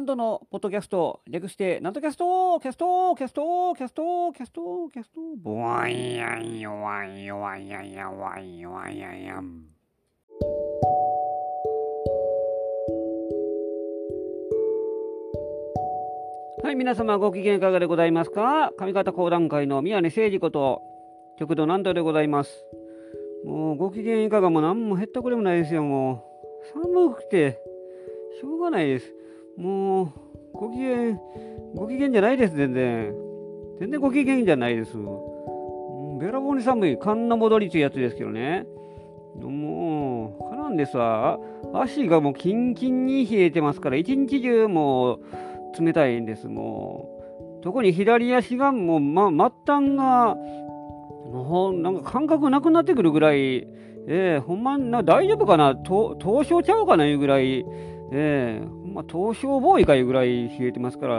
何度のポッドキャスト、略して、なんとキャスト、ボワイヤン、ワイヤン。はい、皆様ご機嫌いかがでございますか？上方講談会の宮根誠司こと、極度何度でございます。もうご機嫌いかがも何もへったくれもないですよ、もう。寒くて、しょうがないです。もう、ご機嫌じゃないです、全然。全然ご機嫌じゃないです。べらぼうに寒い、寒の戻りというやつですけどね。もう、かなんでさ、足がもうキンキンに冷えてますから、一日中もう冷たいんです、もう。特に左足がもう、末端が、もうなんか感覚なくなってくるぐらい、ほんまな、大丈夫かな、凍傷ちゃうかな、いうぐらい、凍傷ボーイかいうぐらい冷えてますから、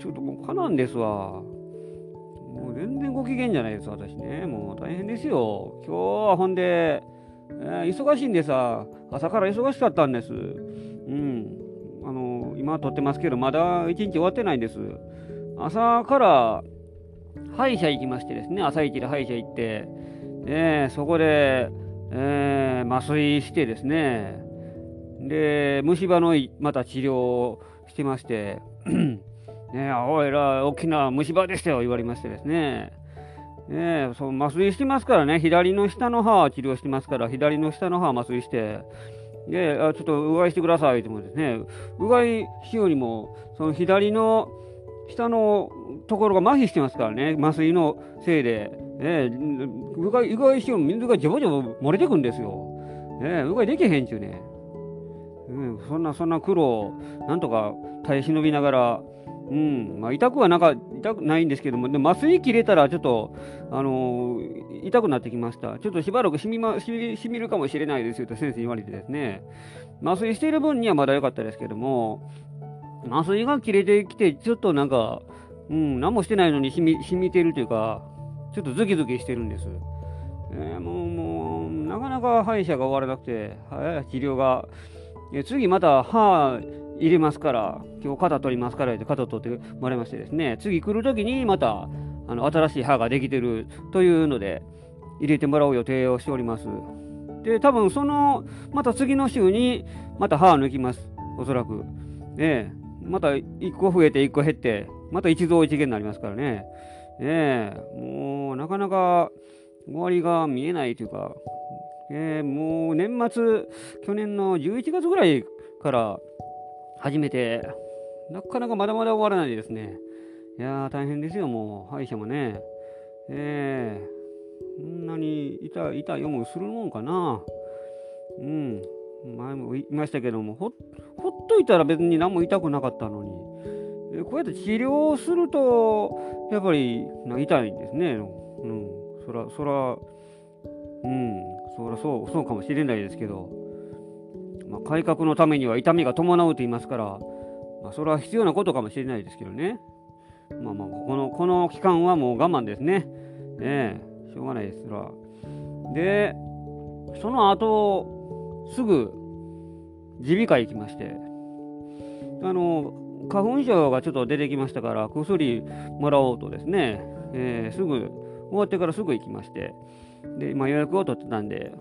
ちょっともうかなんですわ。もう全然ご機嫌じゃないです、私ね。もう大変ですよ。今日はほんで、忙しいんでさ、朝から忙しかったんです。今撮ってますけど、まだ一日終わってないんです。朝から歯医者行きましてですね、朝一で歯医者行って、そこで、麻酔してですね、で虫歯のまた治療をしてまして、えらい大きな虫歯でしたよ言われましてですね、そう麻酔してますからね、左の下の歯治療してますから、左の下の歯麻酔して、でちょっとうがいしてくださいってもですね、うがいしようにもその左の下のところが麻痺してますからね、麻酔のせいで、うがいしように水がジョボジョボ漏れてくんですよ、うがいできへんちゅうね。そんな苦労なんとか耐え忍びながら、痛くないんですけども、で麻酔切れたらちょっと、痛くなってきました。ちょっとしばらくしみるかもしれないですよと先生に言われてですね、麻酔している分にはまだ良かったですけども、麻酔が切れてきて、ちょっとなんか、何もしてないのに染みてるというか、ちょっとズキズキしてるんです。もう、なかなか歯医者が終わらなくて、治療が、次また歯入れますから、今日肩取りますからって肩取ってもらいましてですね、次来るときにまた新しい歯ができてるというので入れてもらう予定をしております。で、多分そのまた次の週にまた歯抜きます、おそらく。また1個増えて1個減って、また一増一減になりますからね。もうなかなか終わりが見えないというか、もう年末、去年の11月ぐらいから始めて、なかなかまだまだ終わらないですね。いやー大変ですよ、もう歯医者もね。こんなに痛い思いするもんかな。前も言いましたけども、ほっといたら別に何も痛くなかったのに、こうやって治療するとやっぱり痛いんですね。そうかもしれないですけど、改革のためには痛みが伴うと言いますから、それは必要なことかもしれないですけどね。この期間はもう我慢ですね。しょうがないです。それは。で、その後、すぐ、耳鼻科行きまして、花粉症がちょっと出てきましたから、薬もらおうとですね、終わってからすぐ行きまして、で予約を取ってたんで、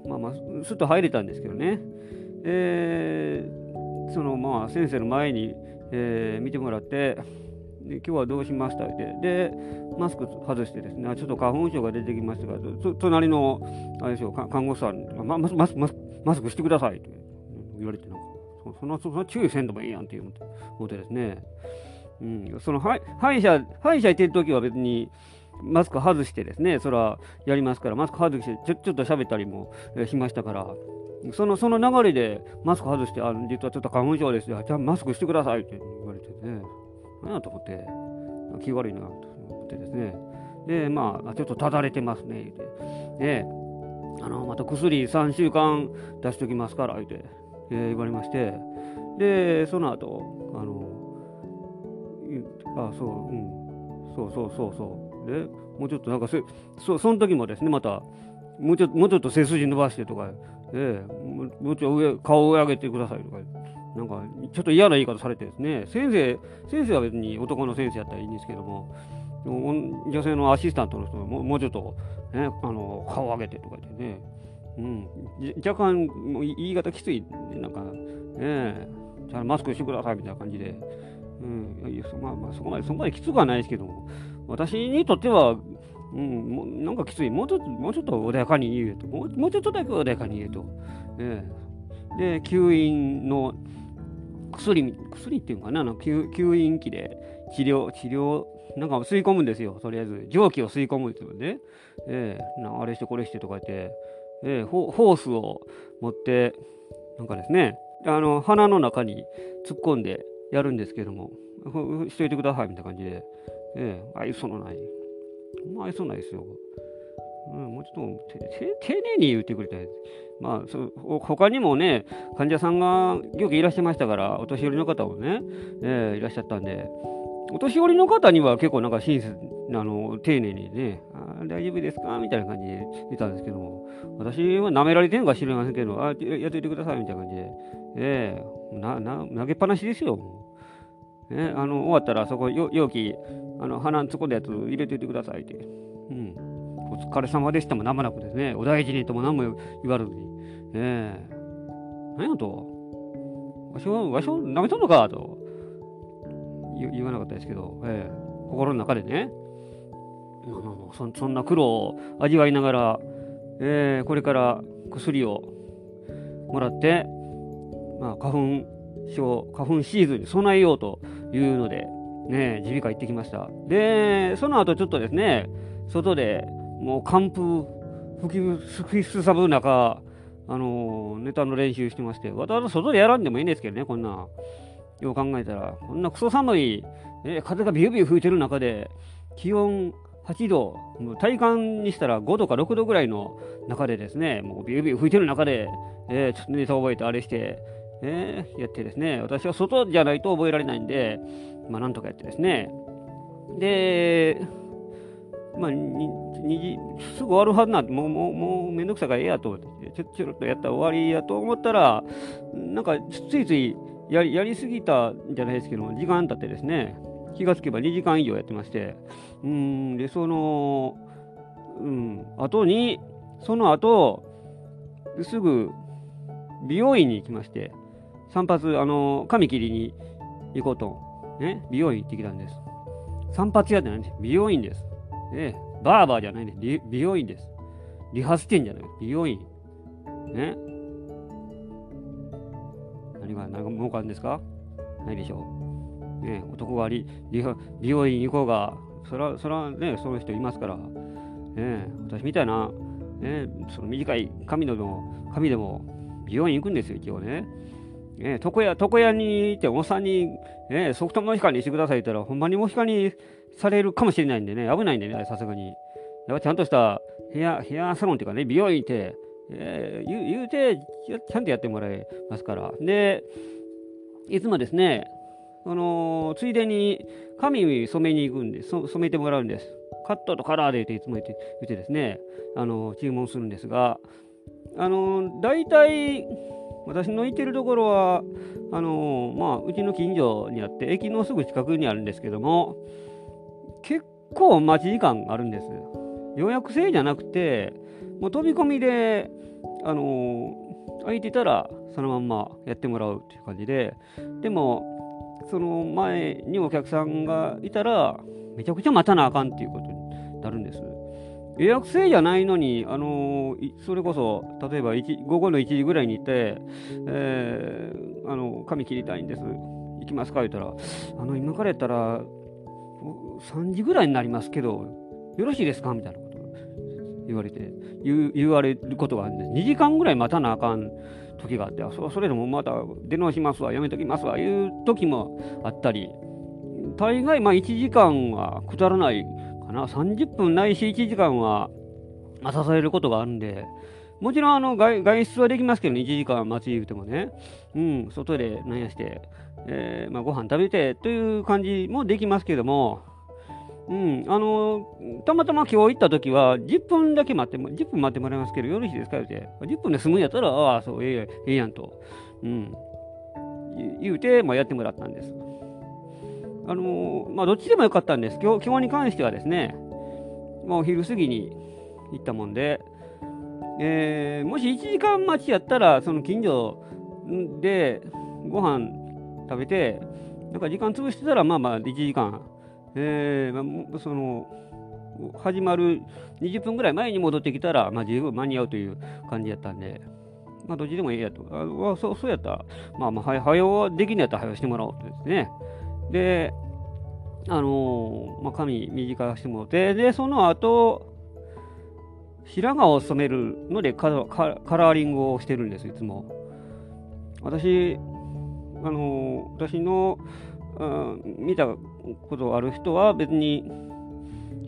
すっと入れたんですけどね、先生の前に、見てもらって、で今日はどうしましたって、でマスク外してですね、ちょっと花粉症が出てきましたから、隣のあれでしょう、看護師さんに、マスクしてくださいって言われて、なんかそんな注意せんでもいいやんって思ってですね、歯医者行ってる時は別に、マスク外してですね、それはやりますから、マスク外してちょっと喋ったりもしましたから、その流れでマスク外して、実はちょっと花粉症ですよ、じゃあマスクしてくださいって言われてね、何やと思って、気悪いなと思ってですね、で、ちょっとただれてますね、言って、また薬3週間出しときますから、言って、言われまして、で、その後、でもうちょっとなんかその時もですね、またもうちょっと背筋伸ばしてとか、もうちょっと上顔を上げてくださいとか、なんかちょっと嫌な言い方されてですね、先生は別に男の先生やったらいいんですけども、女性のアシスタントの人がもうちょっと、ね、顔を上げてとか言ってね、うん、若干もう言い方きつい、なんかね、マスクしてくださいみたいな感じで、うん、いやまあそこまできつくはないですけども、私にとっては、うん、なんかきつい、もうちょっと穏やかに言えと、もうちょっとだけ穏やかに言えと、で吸引の薬っていうのかな、吸引器で治療なんか吸い込むんですよ。とりあえず蒸気を吸い込むっていうので、あれしてこれしてとか言って、ホースを持ってなんかですね、鼻の中に突っ込んでやるんですけども、しといてくださいみたいな感じで、愛想ないですよ。もうちょっと丁寧に言ってくれたい。まあ他にもね、患者さんがよくいらっしゃいましたから、お年寄りの方もね、いらっしゃったんで、お年寄りの方には結構なんか親切、丁寧にね、大丈夫ですかみたいな感じで言ったんですけども、私は舐められてるのか知りませんけど、やっといてくださいみたいな感じで、投げっぱなしですよ。終わったらそこ容器鼻に突っ込んだやつ入れておいてくださいって、お疲れ様でしたもなんもなくですね、お大事にとも何も言われずに、何やと、わしを舐めとんのかと言わなかったですけど、心の中でね、そんな苦労を味わいながら、これから薬をもらって、まあ、花粉シーズンに備えようというので、耳鼻科行ってきました。で、その後ちょっとですね、外でもう寒風吹きすさぶ中、ネタの練習してまして、私は外でやらんでもいいんですけどね、こんな。よう考えたら、こんなクソ寒い、風がビュービュー吹いてる中で、気温8度、もう体感にしたら5度か6度ぐらいの中でですね、もうビュービュー吹いてる中で、ちょっとネタ覚えてあれして、やってですね、私は外じゃないと覚えられないんで、まあなんとかやってですね、で、まあすぐ終わるはずなんて、もうめんどくさからええやと思って、ちょろっとやったら終わりやと思ったら、なんかついやりすぎたんじゃないですけど、時間経ってですね、気がつけば2時間以上やってまして、で、その後、すぐ美容院に行きまして、散髪、髪切りに行こうと、ね、美容院行ってきたんです。散髪屋じゃないんです。美容院です。バーバーじゃないんです。美容院です。理髪店じゃない。美容院。ね。何が儲かるんですか？ないでしょう。男が美容院行こうが、そらね、その人いますから、私みたいな、その短い髪でも美容院行くんですよ、一応ね。床屋に行って、おっさんに、ソフトモヒカンにしてくださいって言ったら、ほんまにモヒカンにされるかもしれないんでね、危ないんでね、さすがに。だからちゃんとしたヘアサロンっていうかね、美容院って、言うてちゃんとやってもらえますから。でいつもですね、ついでに髪染めに行くんで、染めてもらうんです。カットとカラーでっていつも言ってですね、注文するんですが、大体私の行ってるところはうちの近所にあって、駅のすぐ近くにあるんですけども、結構待ち時間があるんです。予約制じゃなくて、もう飛び込みで、空いてたらそのまんまやってもらうっていう感じで、でもその前にお客さんがいたらめちゃくちゃ待たなあかんっていうことになるんです。予約制じゃないのに、それこそ例えば午後の1時ぐらいに行って、髪切りたいんです、行きますか言ったら、今からやったら3時ぐらいになりますけどよろしいですかみたいな言われることがあるんです。2時間ぐらい待たなあかん時があって、それでもまた出直しますわ、やめときますわいう時もあったり、大概まあ1時間はくだらないかな、30分ないし1時間は支えることがあるんで、もちろん外出はできますけど、ね、1時間待ち言うてもね、外でなんやして、ご飯食べてという感じもできますけども、たまたま今日行った時は10分待ってもらいますけどよろしいですかって、10分で済むんやったら、ああそう、ええやんと、言うて、まあ、やってもらったんです。まあ、どっちでもよかったんです。今日に関してはですね、まあ、お昼過ぎに行ったもんで、もし1時間待ちやったらその近所でご飯食べてなんか時間潰してたらまあまあ1時間、まあ、その始まる20分ぐらい前に戻ってきたら、まあ、十分間に合うという感じやったんで、まあ、どっちでもいいやと。そうやったら、まあまあ、早うできんやったら早うしてもらおうとですね。で、まあ、髪短くしてもらって、で、その後、白髪を染めるのでカラーリングをしてるんです、いつも。私の、見たことある人は別に、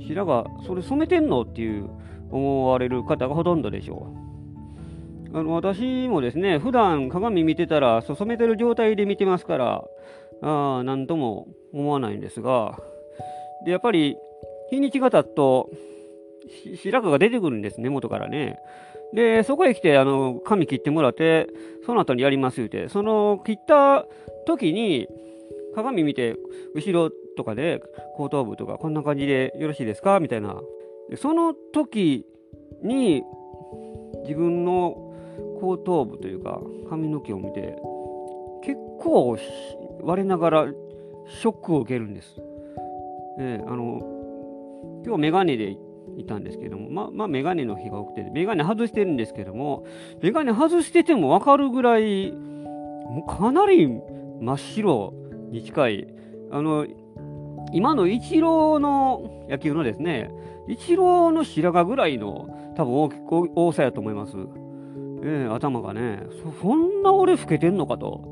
白髪、それ染めてんのっていう思われる方がほとんどでしょう。私もですね、普段鏡見てたら染めてる状態で見てますから何とも思わないんですが、でやっぱり日にちが経つと白髪が出てくるんですね、元からね。でそこへ来て髪切ってもらって、その後にやりますって、その切った時に鏡見て後ろとかで後頭部とかこんな感じでよろしいですかみたいな、その時に自分の後頭部というか髪の毛を見て結構我ながらショックを受けるんです。今日メガネでいたんですけども、まあメガネの日が多くてメガネ外してるんですけども、メガネ外してても分かるぐらいもうかなり真っ白に近い今のイチローの野球のですね、イチローの白髪ぐらいの多分多さやと思います。頭がね、そんな俺老けてんのかと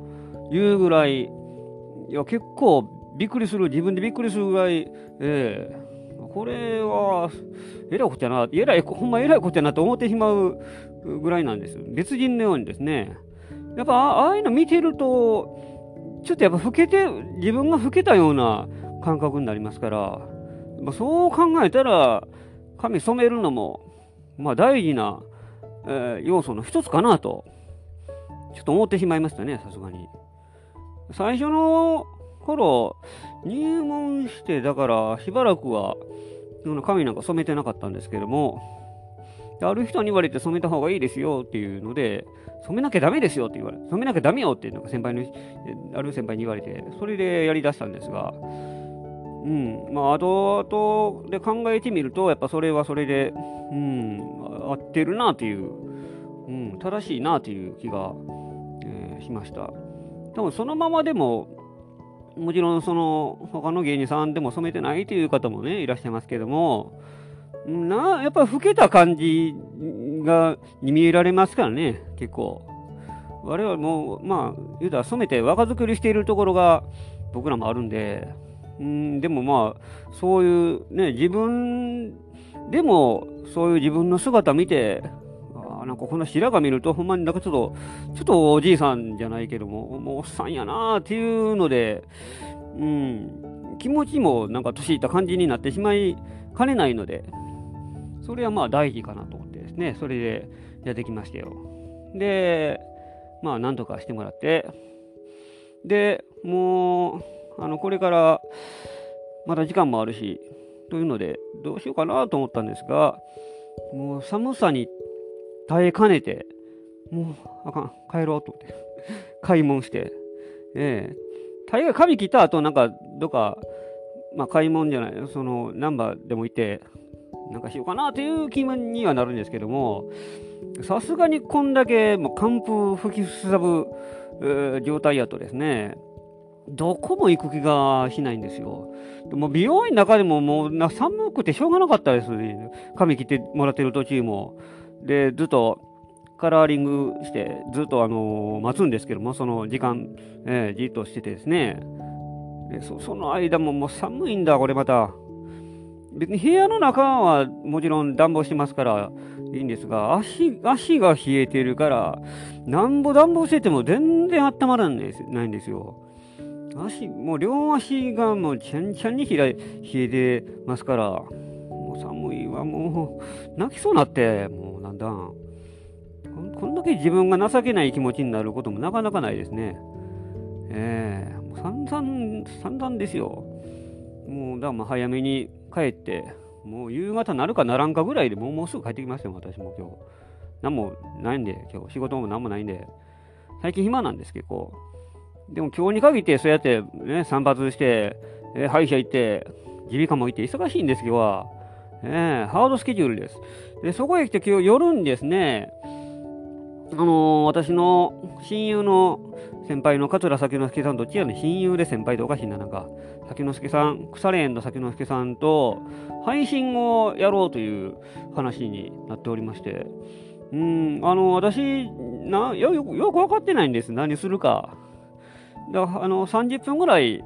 いうぐらい、いや結構びっくりする、自分でびっくりするぐらい、これはえらいことやな、ほんまえらいことやなと思ってしまうぐらいなんです。別人のようにですね、やっぱああいうの見てるとちょっとやっぱ自分が老けたような感覚になりますから、まあ、そう考えたら髪染めるのもまあ大事な要素の一つかなとちょっと思ってしまいましたね。さすがに最初の頃入門して、だからしばらくは髪なんか染めてなかったんですけども、ある人に言われて染めた方がいいですよっていうので、染めなきゃダメですよって言われて、染めなきゃダメよってなんかある先輩に言われて、それでやりだしたんですが、まあ後々で考えてみるとやっぱそれはそれで合ってるなという、正しいなという気が、しました。多分そのままでももちろんその他の芸人さんでも染めてないという方もねいらっしゃいますけども、やっぱ老けた感じに見えられますからね。結構我々もまあ言うたら染めて若作りしているところが僕らもあるんで、でもまあそういうね、自分でもそういう自分の姿見て、なんかこの白髪見るとほんまになんかちょっとおじいさんじゃないけども、もうおっさんやなーっていうので、気持ちもなんか年いった感じになってしまいかねないので、それはまあ大事かなと思ってですね、それでやってきましたよ。でまあなんとかしてもらって、でもうこれからまだ時間もあるしというのでどうしようかなと思ったんですが、もう寒さに耐えかねて、もうあかん、帰ろうと思って買い物して、大概髪切った後なんかどっか、まあ、買い物じゃないその難波でも行ってなんかしようかなという気分にはなるんですけども、さすがにこんだけもう寒風吹きすさぶ、状態やとですね、どこも行く気がしないんですよ。もう美容院の中でももう寒くてしょうがなかったですね。髪切ってもらってる途中も。で、ずっとカラーリングして、ずっと待つんですけども、その時間、じっとしててですね。で、その間ももう寒いんだ、これまた。別に部屋の中はもちろん暖房してますからいいんですが、足が冷えてるから、なんぼ暖房してても全然温まらないんですよ。もう両足がもうちゃんちゃんに冷えてますから、もう寒いわ、もう泣きそうになって、もうだんだんこんだけ自分が情けない気持ちになることもなかなかないですね。もう散々ですよ。もうだからまあ早めに帰って、もう夕方なるかならんかぐらいでもうすぐ帰ってきますよ。私も今日何もないんで、今日仕事も何もないんで、最近暇なんですけど、でも今日に限ってそうやってね、散髪して、歯医者行って、耳鼻科も行って忙しいんですけど、ハードスケジュールです。で、そこへ来て今日夜にですね、私の親友の先輩の桂酒之助さんと、どっちやね、親友で先輩でおかしいな、なんか、酒之助さん、腐れ縁の酒之助さんと配信をやろうという話になっておりまして、私よく分かってないんです。何するか。30分ぐらい、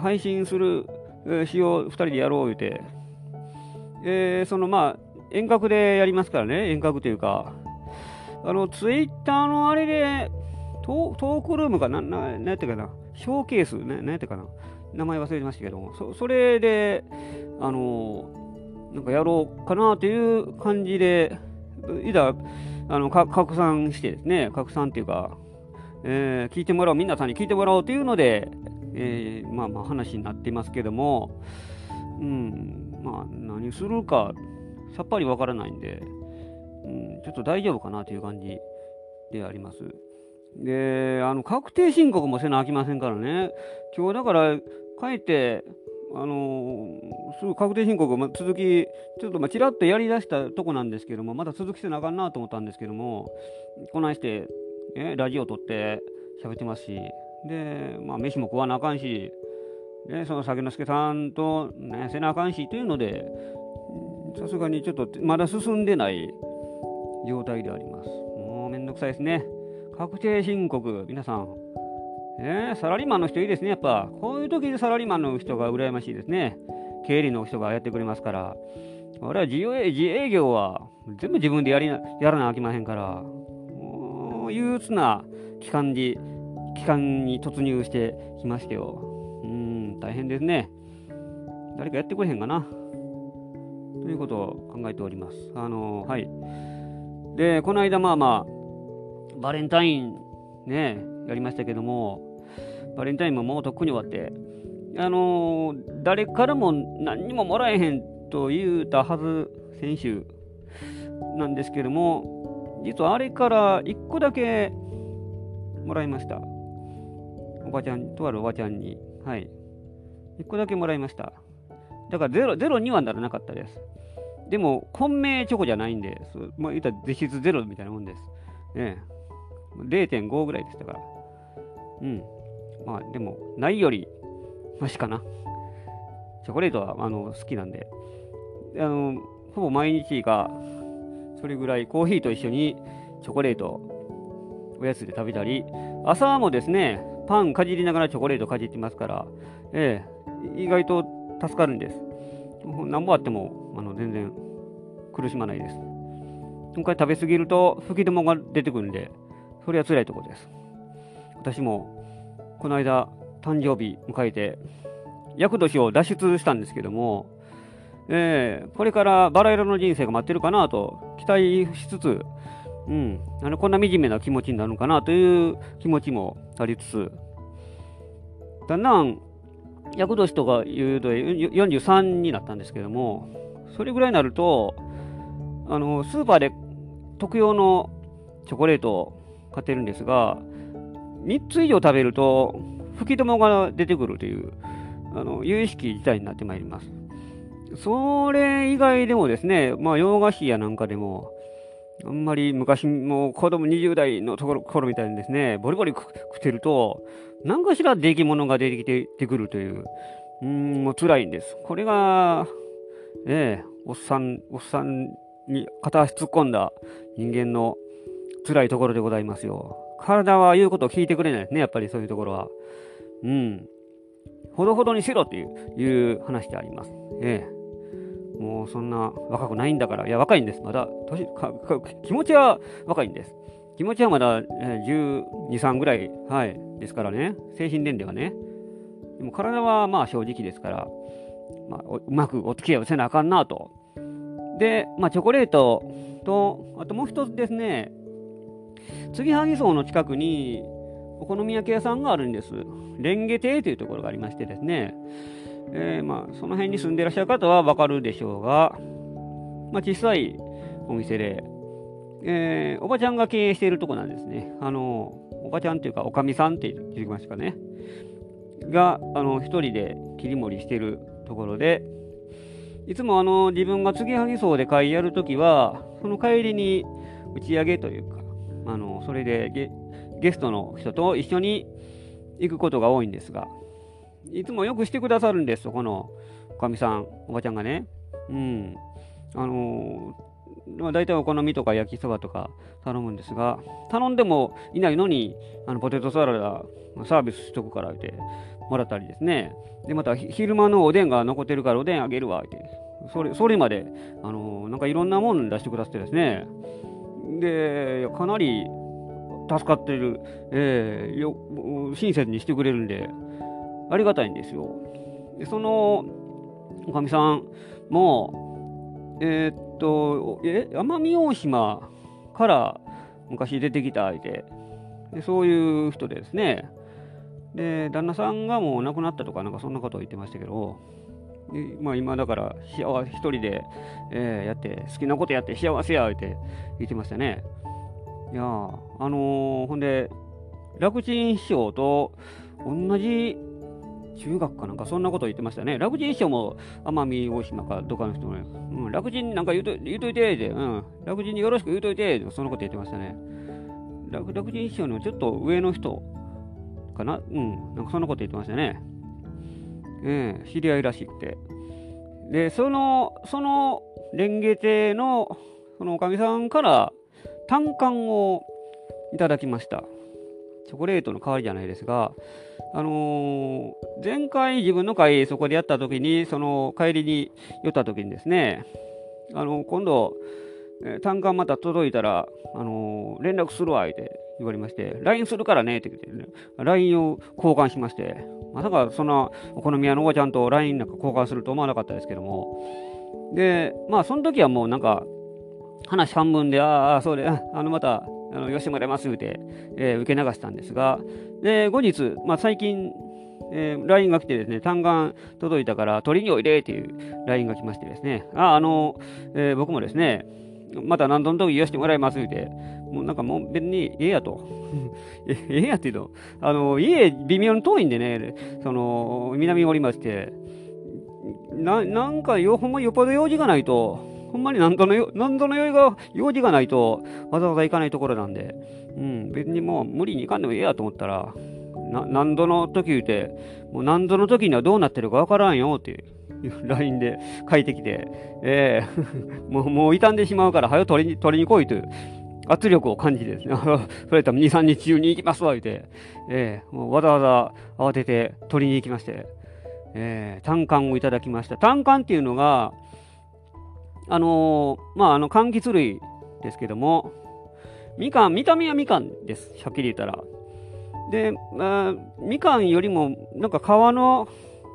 配信する詩を2人でやろう言うて、遠隔でやりますからね、遠隔というか、ツイッターのあれで、トークルームかな、何やったかな、ショーケース、何やったかな、名前忘れましたけども、それで、なんかやろうかなという感じで、いざ、拡散してですね、拡散っていうか、聞いてもらおう、みんなさんに聞いてもらおうというので、まあ話になっていますけども、まあ何するかさっぱりわからないんで、ちょっと大丈夫かなという感じであります。で、確定申告もせなあきませんからね、今日だから帰って、すぐ確定申告、続き、ちょっとちらっとやりだしたとこなんですけども、まだ続きせなあかんなと思ったんですけども、こないして、ラジオ撮って喋ってますし、で、まあ、飯も食わなあかんし、で、その酒之助さんと、ね、せなあかんしというので、さすがにちょっとまだ進んでない状態であります。もうめんどくさいですね。確定申告、皆さん、サラリーマンの人いいですね。やっぱこういう時でサラリーマンの人が羨ましいですね。経理の人がやってくれますから、俺は自営業は全部自分でやらなあきまへんから、憂鬱な期間に突入してきましたよ。大変ですね。誰かやってくれへんかなということを考えております。はい。で、この間まあバレンタインねやりましたけども、バレンタインももうとっくに終わって、誰からも何にももらえへんと言うたはず先週なんですけども。実はあれから1個だけもらいました。おばちゃん、とあるおばちゃんに。はい。1個だけもらいました。だからゼロにはならなかったです。でも、本命チョコじゃないんで、まあ、言ったら実質ゼロみたいなもんです。0.5 ぐらいでしたから。まあ、でも、ないより、マシかな。チョコレートは好きなんで。ほぼ毎日が、それぐらいコーヒーと一緒にチョコレートおやつで食べたり、朝もですねパンかじりながらチョコレートかじってますから、意外と助かるんです。何本あっても全然苦しまないです。今回食べ過ぎると吹き出物が出てくるんで、それは辛いところです。私もこの間誕生日迎えて厄年を脱出したんですけども、これからバラ色の人生が待ってるかなと期待しつつ、こんな惨めな気持ちになるのかなという気持ちもありつつ、だんだん厄年とかいうと43になったんですけども、それぐらいになるとスーパーで特用のチョコレートを買ってるんですが、3つ以上食べると吹き出物が出てくるという有意識自体になってまいります。それ以外でもですね、洋菓子やなんかでも、あんまり昔も子供20代の頃みたいにですね、ボリボリ食ってると、何かしら出来物が出てきてくるという、もう辛いんです。これが、おっさんに片足突っ込んだ人間の辛いところでございますよ。体は言うことを聞いてくれないですね、やっぱりそういうところは。ほどほどにしろという話であります。もうそんな若くないんだから、いや若いんです。まだ気持ちは若いんです。気持ちはまだ12、13ぐらい、ですからね、精神年齢はね。でも体はまあ正直ですから、うまくお付き合いをせなあかんなと。で、チョコレートと、あともう一つですね、継ぎはぎ荘の近くにお好み焼き屋さんがあるんです。レンゲ亭というところがありましてですね、その辺に住んでいらっしゃる方はわかるでしょうが、小さいお店で、おばちゃんが経営しているとこなんですね。おばちゃんというかおかみさんって言いますかねが、一人で切り盛りしているところで、いつも自分が継ぎはぎ荘で会やるときはその帰りに打ち上げというか、それで ゲストの人と一緒に行くことが多いんですが、いつもよくしてくださるんです。そこのおかみさん、おばちゃんがね、だいたいお好みとか焼きそばとか頼むんですが、頼んでもいないのにポテトサラダサービスしとくからってもらったりですね。でまた昼間のおでんが残ってるからおでんあげるわって、それまでなんかいろんなもん出してくださってですね、でかなり助かってる、親切にしてくれるんでありがたいんですよ。でそのおかみさんも奄美大島から昔出てきた相手で、そういう人でですね、で旦那さんがもう亡くなったとかなんかそんなことを言ってましたけど、今だから一人で、やって好きなことやって幸せやって言ってましたね。いやほんで楽ちん師匠と同じ中学かなんかそんなこと言ってましたね。楽ちん師匠も奄美大島かどっかの人もね、楽ちんなんか言うといてで、楽ちんによろしく言うといてで、そんなこと言ってましたね。楽ちん師匠のちょっと上の人かな、なんかそんなこと言ってましたね。知り合いらしくて、でその蓮華亭のそのおかみさんから単管をいただきました。チョコレートの代わりじゃないですが、前回自分の会そこでやった時に、その帰りに寄った時にですね、今度単管また届いたら、連絡するわって言われまして、 LINE するからねって言って、ね、LINE を交換しまして、まさかそんなお好み屋のおばちゃんと LINE なんか交換すると思わなかったですけども、でその時はもうなんか話半分で、そうで、また吉村ますって、受け流したんですが、で後日、最近、LINE が来てですね、単眼届いたから取りにおいでっていう LINE が来ましてですね、僕もですね、また何度の時言わせてもらいますって、もうなんかもう別に家やと家やっていうと、家微妙に遠いんでね、その南におりまして、なんかよっぽど用事がないと、ほんまに用事がないとわざわざ行かないところなんで、別にもう無理に行かんでもええやと思ったら、何度の時言うて、もう何度の時にはどうなってるかわからんよっていうLINE で書いてきて、もう傷んでしまうから早く取りに来いという圧力を感じてですねそれと 2,3 日中に行きますわ言うて、もうわざわざ慌てて取りに行きまして、単管をいただきました。単管っていうのが柑橘類ですけども、見た目はみかんです、はっきり言ったら。で、みかんよりもなんか皮の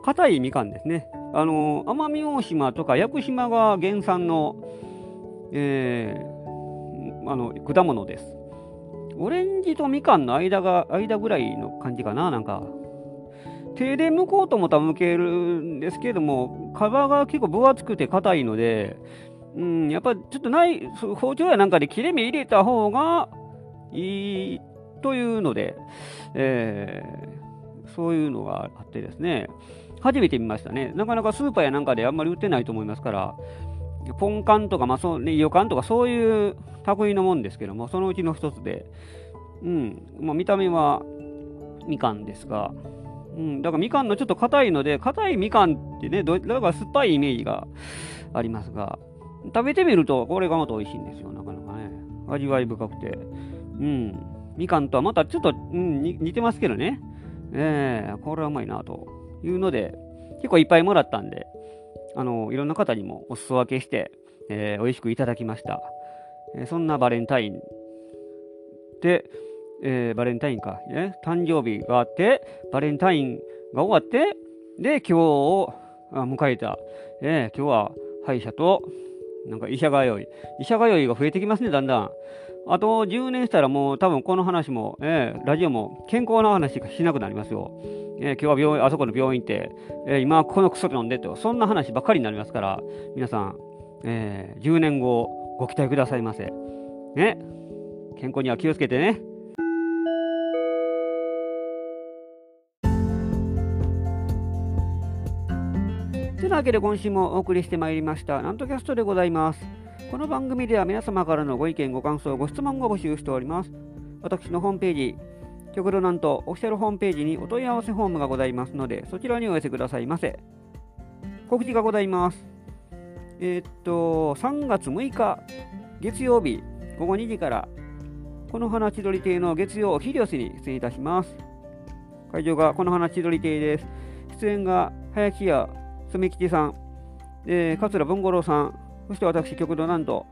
硬いみかんですね。奄美大島とか屋久島が原産の、果物です。オレンジとみかんの間ぐらいの感じかな。なんか手で剥こうと思ったら剥けるんですけども、皮が結構分厚くて硬いので、やっぱちょっと包丁やなんかで切れ目入れた方がいいというので、そういうのがあってですね、初めて見ましたね。なかなかスーパーやなんかであんまり売ってないと思いますから、ポンカンとか、予感とかそういう類のもんですけども、そのうちの一つで、見た目はみかんですが、だからみかんのちょっと硬いので、硬いみかんってね、だから酸っぱいイメージがありますが、食べてみるとこれがまた美味しいんですよ。なかなかね、味わい深くて、みかんとはまたちょっと、似てますけどね、これはうまいなというので、結構いっぱいもらったんで、いろんな方にもお裾分けして、美味しくいただきました。そんなバレンタインで、バレンタインか、誕生日があって、バレンタインが終わって、で今日を迎えた、今日は歯医者となんか医者通いが増えてきますね、だんだん。あと10年したらもう多分この話も、ラジオも健康な話しなくなりますよ。今日は病院、あそこの病院って、今はこの薬飲んでと、そんな話ばっかりになりますから、皆さん、10年後ご期待くださいませ。ね、健康には気をつけてね。というわけで今週もお送りしてまいりましたなんとキャストでございます。この番組では皆様からのご意見ご感想ご質問を募集しております。私のホームページ極度なんとオフィシャルホームページにお問い合わせフォームがございますのでそちらにお寄せくださいませ。告知がございます。3月6日月曜日午後2時からこの花千鳥亭の月曜お昼に出演いたします。会場がこの花千鳥亭です。出演が林家富吉さん、桂文五郎さん、そして私極度なんと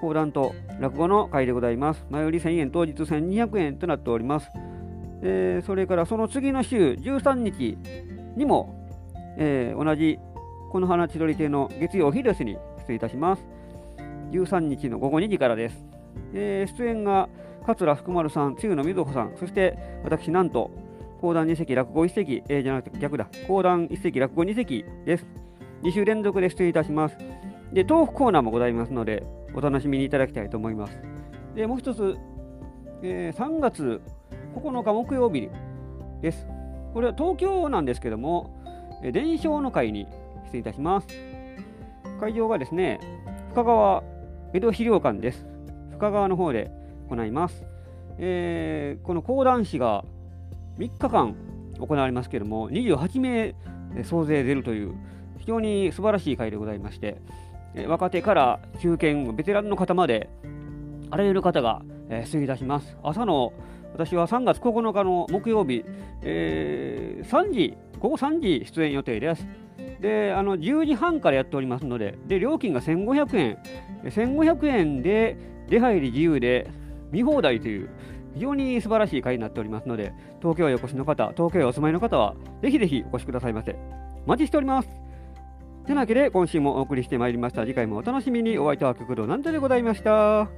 講談と落語の会でございます。前売り1000円当日1200円となっております。それからその次の週13日にも、同じこの花千鳥亭の月曜お昼に出演いたします。13日の午後2時からです。出演が桂福丸さん、露野瑞穂さん、そして私なんと講談2席、落語1席、じゃなくて逆だ。講談1席、落語2席です。2週連続で出演いたします。で、トークコーナーもございますので、お楽しみにいただきたいと思います。で、もう一つ、3月9日木曜日です。これは東京なんですけども、伝承の会に出演いたします。会場がですね、深川江戸資料館です。深川の方で行います。この講談師が3日間行われますけれども28名総勢出るという非常に素晴らしい会でございまして、若手から中堅ベテランの方まであらゆる方が出演いたします。朝の私は3月9日の木曜日、午後3時出演予定です。で、10時半からやっておりますの で料金が1500円、1500円で出入り自由で見放題という非常に素晴らしい会になっておりますので、東京へお越しの方、東京へお住まいの方はぜひぜひお越しくださいませ。お待ちしております。てなわけで今週もお送りしてまいりました。次回もお楽しみに。お相手は極度なんとでございました。